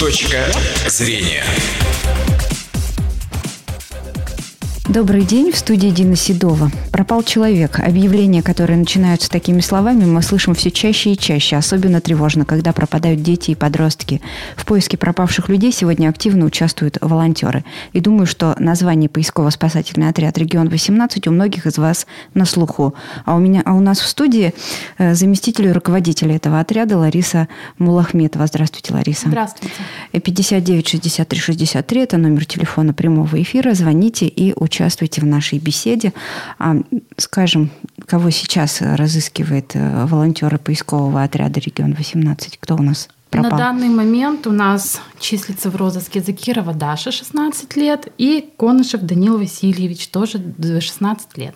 Точка зрения. Добрый день, в студии Дина Седова. Пропал человек. Объявления, которые начинаются такими словами, мы слышим все чаще и чаще. Особенно тревожно, когда пропадают дети и подростки. В поиске пропавших людей сегодня активно участвуют волонтеры. И думаю, что название поисково-спасательный отряд «Регион-18» у многих из вас на слуху. А у нас в студии заместитель руководителя этого отряда Лариса Мулахметова. Здравствуйте, Лариса. Здравствуйте. 59-63-63 – это номер телефона прямого эфира. Звоните и участвуйте в нашей беседе. Скажем, кого сейчас разыскивает волонтеры поискового отряда «Регион-18»? Кто у нас пропал? На данный момент у нас числится в розыске Закирова Даша, 16 лет, и Конышев Данил Васильевич, тоже 16 лет.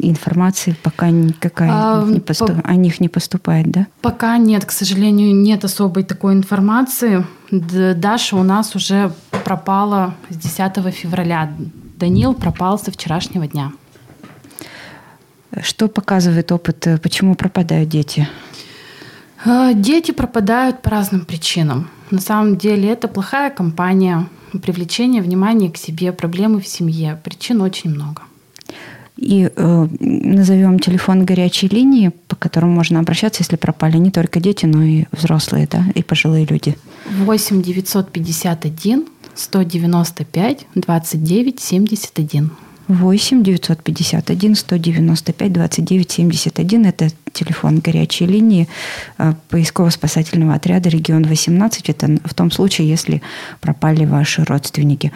Информации пока никакая о них не поступает, да? Пока нет, к сожалению, нет особой такой информации. Даша у нас уже пропала с 10 февраля. Данил пропал со вчерашнего дня. Что показывает опыт? Почему пропадают дети? Дети пропадают по разным причинам. На самом деле это плохая компания, привлечение внимания к себе, проблемы в семье. Причин очень много. И назовем телефон горячей линии, по которому можно обращаться, если пропали не только дети, но и взрослые, да, и пожилые люди. 8-951-195-29-71. 8-951-195-29-71. Это телефон горячей линии поисково-спасательного отряда «Регион-18». Это в том случае, если пропали ваши родственники.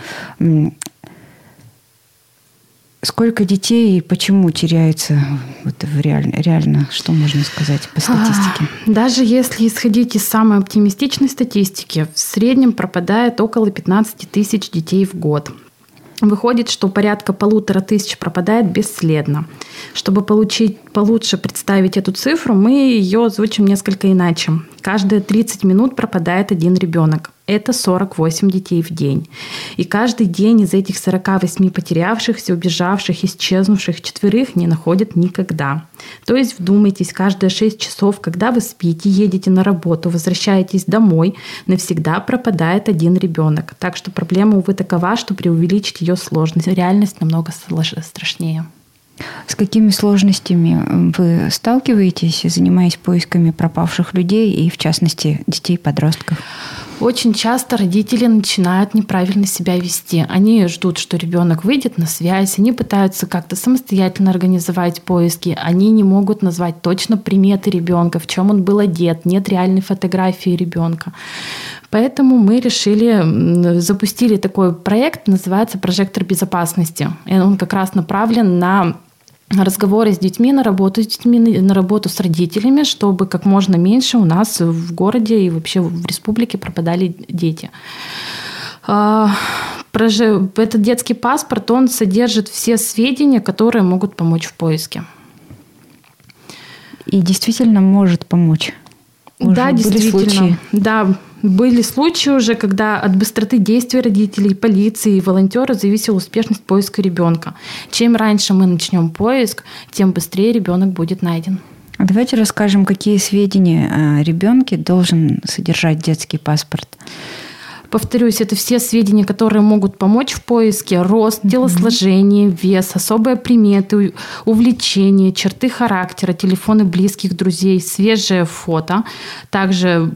Сколько детей и почему теряется вот реально, что можно сказать по статистике? Даже если исходить из самой оптимистичной статистики, в среднем пропадает около 15 тысяч детей в год. Выходит, что порядка 1500 пропадает бесследно. Чтобы получше представить эту цифру, мы ее озвучим несколько иначе. Каждые 30 минут пропадает один ребенок. Это 48 детей в день. И каждый день из этих 48 потерявшихся, убежавших, исчезнувших 4 не находят никогда. То есть, вдумайтесь, каждые 6 часов, когда вы спите, едете на работу, возвращаетесь домой, навсегда пропадает один ребенок. Так что проблема, увы, такова, что преувеличить ее сложность. Реальность намного страшнее. С какими сложностями вы сталкиваетесь, занимаясь поисками пропавших людей и, в частности, детей и подростков? Очень часто родители начинают неправильно себя вести. Они ждут, что ребенок выйдет на связь, они пытаются как-то самостоятельно организовать поиски, они не могут назвать точно приметы ребенка, в чем он был одет, нет реальной фотографии ребенка. Поэтому мы запустили такой проект, называется «Прожектор безопасности». Он как раз направлен на разговоры с детьми, на работу с родителями, чтобы как можно меньше у нас в городе и вообще в республике пропадали дети. Этот детский паспорт, он содержит все сведения, которые могут помочь в поиске. И действительно может помочь. Были случаи уже, когда от быстроты действий родителей, полиции и волонтеров зависела успешность поиска ребенка. Чем раньше мы начнем поиск, тем быстрее ребенок будет найден. Давайте расскажем, какие сведения о ребенке должен содержать детский паспорт. Повторюсь, это все сведения, которые могут помочь в поиске: рост, телосложение, вес, особые приметы, увлечения, черты характера, телефоны близких друзей, свежее фото. Также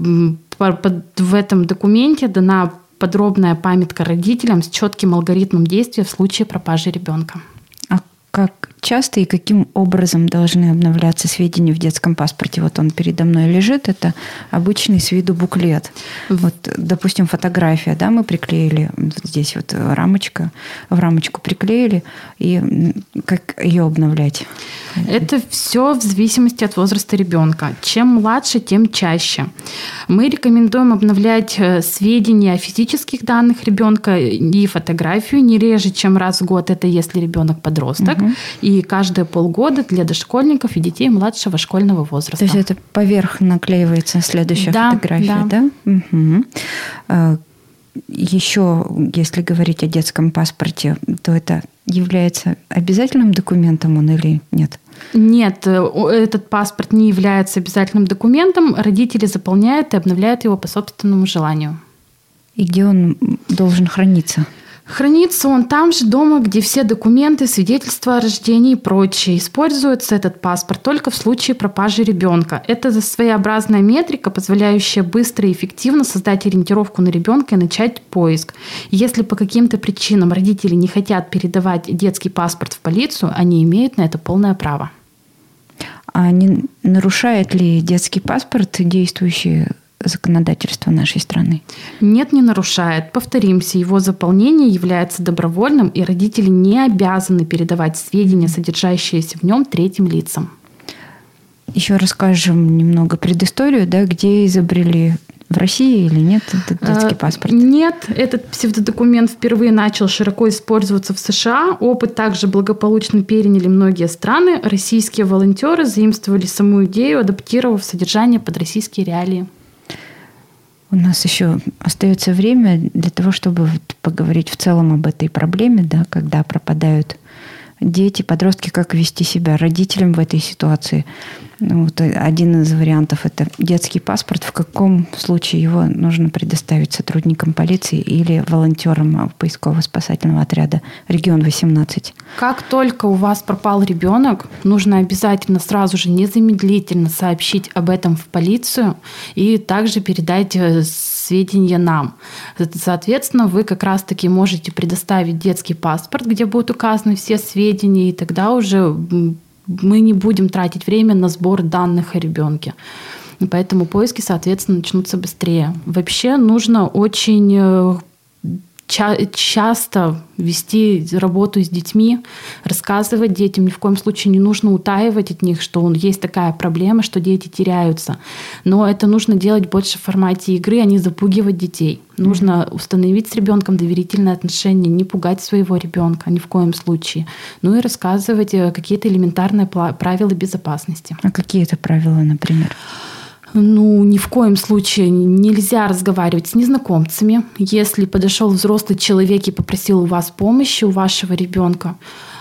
в этом документе дана подробная памятка родителям с четким алгоритмом действия в случае пропажи ребенка. А как часто и каким образом должны обновляться сведения в детском паспорте? Вот он передо мной лежит, это обычный с виду буклет. Вот, допустим, фотография, да, мы приклеили, вот здесь вот рамочка, в рамочку приклеили, и как ее обновлять? Это все в зависимости от возраста ребенка. Чем младше, тем чаще. Мы рекомендуем обновлять сведения о физических данных ребенка и фотографию не реже, чем раз в год, это если ребенок подросток, и каждые полгода для дошкольников и детей младшего школьного возраста. То есть это поверх наклеивается следующая фотография, да? Угу. Еще, если говорить о детском паспорте, то это является обязательным документом он или нет? Нет, этот паспорт не является обязательным документом. Родители заполняют и обновляют его по собственному желанию. И где он должен храниться? Хранится он там же дома, где все документы, свидетельства о рождении и прочее. Используется этот паспорт только в случае пропажи ребенка. Это своеобразная метрика, позволяющая быстро и эффективно создать ориентировку на ребенка и начать поиск. Если по каким-то причинам родители не хотят передавать детский паспорт в полицию, они имеют на это полное право. А не нарушает ли детский паспорт действующие законодательство нашей страны? Нет, не нарушает. Повторимся, его заполнение является добровольным, и родители не обязаны передавать сведения, содержащиеся в нем, третьим лицам. Еще расскажем немного предысторию, да, где изобрели в России или нет этот детский паспорт? Нет, этот псевдодокумент впервые начал широко использоваться в США. Опыт также благополучно переняли многие страны. Российские волонтеры заимствовали саму идею, адаптировав содержание под российские реалии. У нас еще остается время для того, чтобы поговорить в целом об этой проблеме, да, когда пропадают дети, подростки, как вести себя родителям в этой ситуации. Вот один из вариантов – это детский паспорт. В каком случае его нужно предоставить сотрудникам полиции или волонтерам поисково-спасательного отряда «Регион-18»? Как только у вас пропал ребенок, нужно обязательно сразу же незамедлительно сообщить об этом в полицию и также передать сведения нам. Соответственно, вы как раз-таки можете предоставить детский паспорт, где будут указаны все сведения, и тогда уже мы не будем тратить время на сбор данных о ребенке. Поэтому поиски, соответственно, начнутся быстрее. Вообще нужно очень часто вести работу с детьми, рассказывать детям. Ни в коем случае не нужно утаивать от них, что есть такая проблема, что дети теряются. Но это нужно делать больше в формате игры, а не запугивать детей. Нужно установить с ребенком доверительные отношения, не пугать своего ребенка ни в коем случае. Ну и рассказывать какие-то элементарные правила безопасности. А какие это правила, например? Ни в коем случае нельзя разговаривать с незнакомцами. Если подошел взрослый человек и попросил у вас помощи, у вашего ребенка,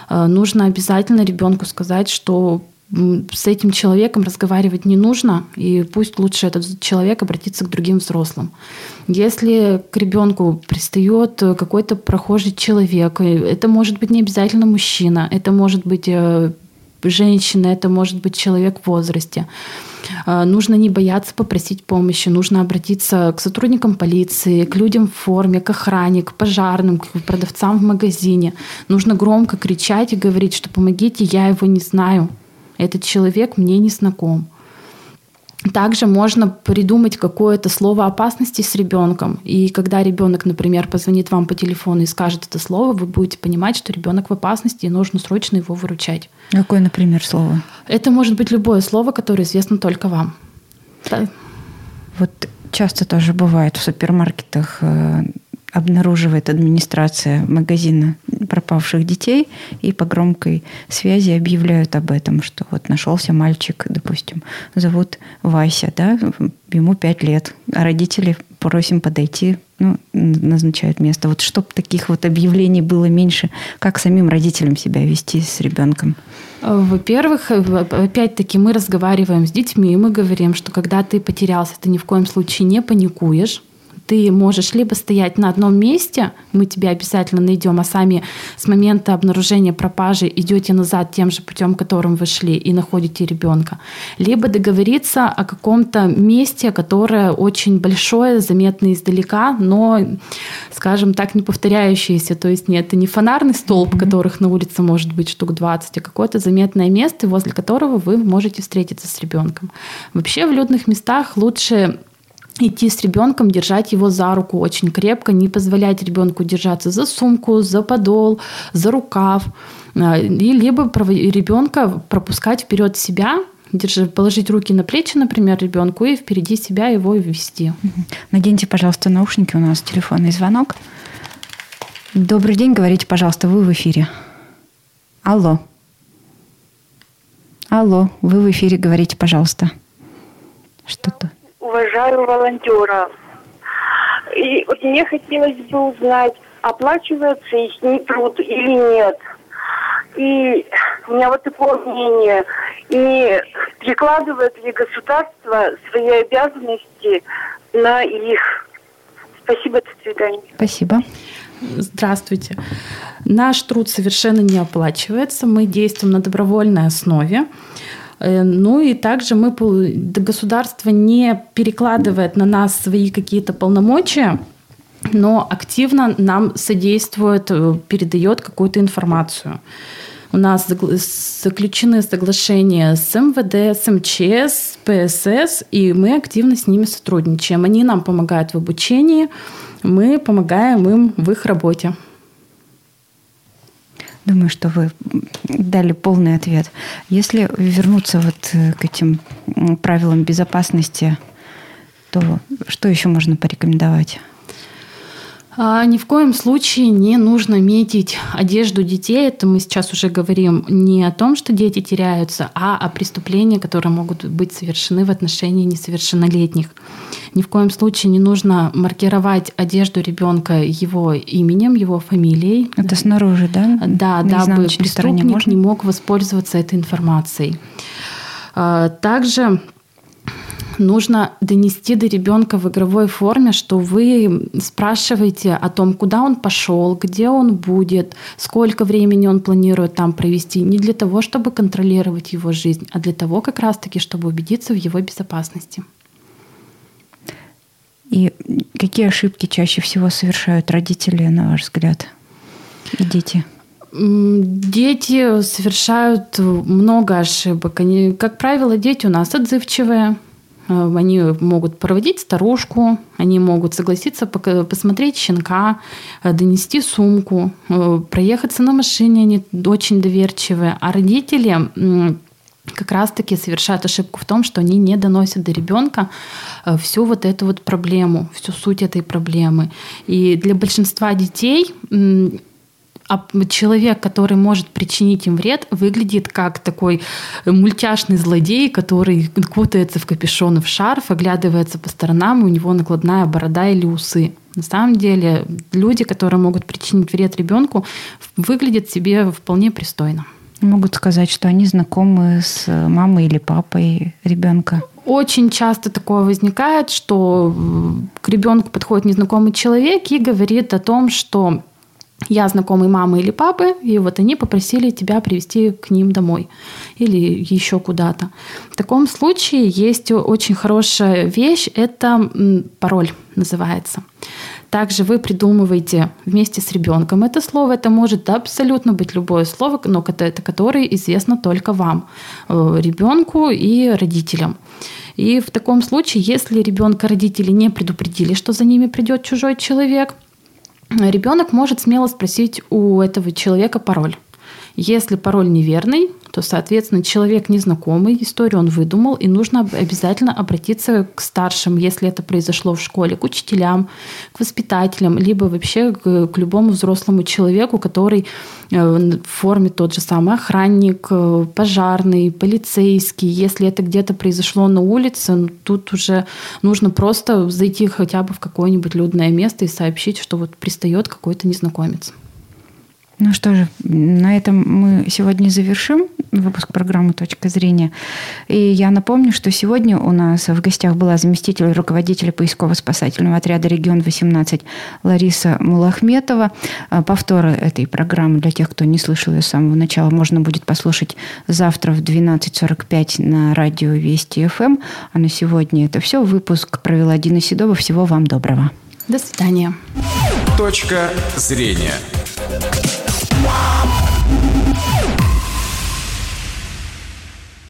нужно обязательно ребенку сказать, что с этим человеком разговаривать не нужно, и пусть лучше этот человек обратится к другим взрослым. Если к ребенку пристает какой-то прохожий человек, это может быть не обязательно мужчина, это может быть женщина, это может быть человек в возрасте. Нужно не бояться попросить помощи, нужно обратиться к сотрудникам полиции, к людям в форме, к охране, к пожарным, к продавцам в магазине. Нужно громко кричать и говорить, что «помогите, я его не знаю, этот человек мне не знаком». Также можно придумать какое-то слово опасности с ребенком. И когда ребенок, например, позвонит вам по телефону и скажет это слово, вы будете понимать, что ребенок в опасности и нужно срочно его выручать. Какое, например, слово? Это может быть любое слово, которое известно только вам. Да. Вот часто тоже бывает в супермаркетах обнаруживает администрация магазина пропавших детей и по громкой связи объявляют об этом, что вот нашелся мальчик, допустим, зовут Вася, да, ему 5 лет, а родители просим подойти, назначают место. Вот чтобы таких вот объявлений было меньше, как самим родителям себя вести с ребенком? Во-первых, опять-таки мы разговариваем с детьми, и мы говорим, что когда ты потерялся, ты ни в коем случае не паникуешь. Ты можешь либо стоять на одном месте, мы тебя обязательно найдем, а сами с момента обнаружения пропажи идете назад тем же путем, которым вы шли, и находите ребенка. Либо договориться о каком-то месте, которое очень большое, заметно издалека, но, скажем так, не повторяющееся. То есть это не фонарный столб, которых на улице может быть штук 20, а какое-то заметное место, возле которого вы можете встретиться с ребенком. Вообще в людных местах лучше идти с ребенком, держать его за руку очень крепко, не позволять ребенку держаться за сумку, за подол, за рукав, и либо ребенка пропускать вперед себя, положить руки на плечи, например, ребенку, и впереди себя его вести. Наденьте, пожалуйста, наушники, у нас телефонный звонок. Добрый день, говорите, пожалуйста, вы в эфире. Алло. Алло, вы в эфире, говорите, пожалуйста. Что-то. Уважаю волонтеров. И вот мне хотелось бы узнать, оплачивается их труд или нет. И у меня вот такое мнение. И перекладывает ли государство свои обязанности на их? Спасибо, до свидания. Спасибо. Здравствуйте. Наш труд совершенно не оплачивается. Мы действуем на добровольной основе. Ну и также мы, государство не перекладывает на нас свои какие-то полномочия, но активно нам содействует, передает какую-то информацию. У нас заключены соглашения с МВД, с МЧС, с ПСС, и мы активно с ними сотрудничаем. Они нам помогают в обучении, мы помогаем им в их работе. Думаю, что вы дали полный ответ. Если вернуться вот к этим правилам безопасности, то что еще можно порекомендовать? Ни в коем случае не нужно метить одежду детей. Это мы сейчас уже говорим не о том, что дети теряются, а о преступлениях, которые могут быть совершены в отношении несовершеннолетних. Ни в коем случае не нужно маркировать одежду ребенка его именем, его фамилией. Это снаружи, да? Да, дабы преступник не мог воспользоваться этой информацией. Также нужно донести до ребенка в игровой форме, что вы спрашиваете о том, куда он пошел, где он будет, сколько времени он планирует там провести, не для того, чтобы контролировать его жизнь, а для того, как раз-таки, чтобы убедиться в его безопасности. И какие ошибки чаще всего совершают родители, на ваш взгляд, и дети? Дети совершают много ошибок. Они, как правило, дети у нас отзывчивые. Они могут проводить старушку, они могут согласиться посмотреть щенка, донести сумку, проехаться на машине, они очень доверчивые. А родители как раз-таки совершают ошибку в том, что они не доносят до ребенка всю вот эту вот проблему, всю суть этой проблемы. И для большинства детей человек, который может причинить им вред, выглядит как такой мультяшный злодей, который кутается в капюшон и в шарф, оглядывается по сторонам, и у него накладная борода или усы. На самом деле люди, которые могут причинить вред ребенку, выглядят себе вполне пристойно. Могут сказать, что они знакомы с мамой или папой ребенка. Очень часто такое возникает, что к ребенку подходит незнакомый человек и говорит о том, что я знакомый мамы или папы, и вот они попросили тебя привезти к ним домой или еще куда-то. В таком случае есть очень хорошая вещь, это пароль называется. Также вы придумываете вместе с ребенком это слово. Это может абсолютно быть любое слово, но это которое известно только вам, ребенку и родителям. И в таком случае, если ребенка родители не предупредили, что за ними придет чужой человек, ребенок может смело спросить у этого человека пароль. Если пароль неверный, то, соответственно, человек незнакомый, историю он выдумал, и нужно обязательно обратиться к старшим, если это произошло в школе, к учителям, к воспитателям, либо вообще к любому взрослому человеку, который в форме тот же самый охранник, пожарный, полицейский. Если это где-то произошло на улице, тут уже нужно просто зайти хотя бы в какое-нибудь людное место и сообщить, что вот пристает какой-то незнакомец. Ну что же, на этом мы сегодня завершим выпуск программы «Точка зрения». И я напомню, что сегодня у нас в гостях была заместитель руководителя поисково-спасательного отряда «Регион-18» Лариса Мулахметова. Повторы этой программы для тех, кто не слышал ее с самого начала, можно будет послушать завтра в 12:45 на радио Вести ФМ. А на сегодня это все. Выпуск провела Дина Седова. Всего вам доброго. До свидания. «Точка зрения».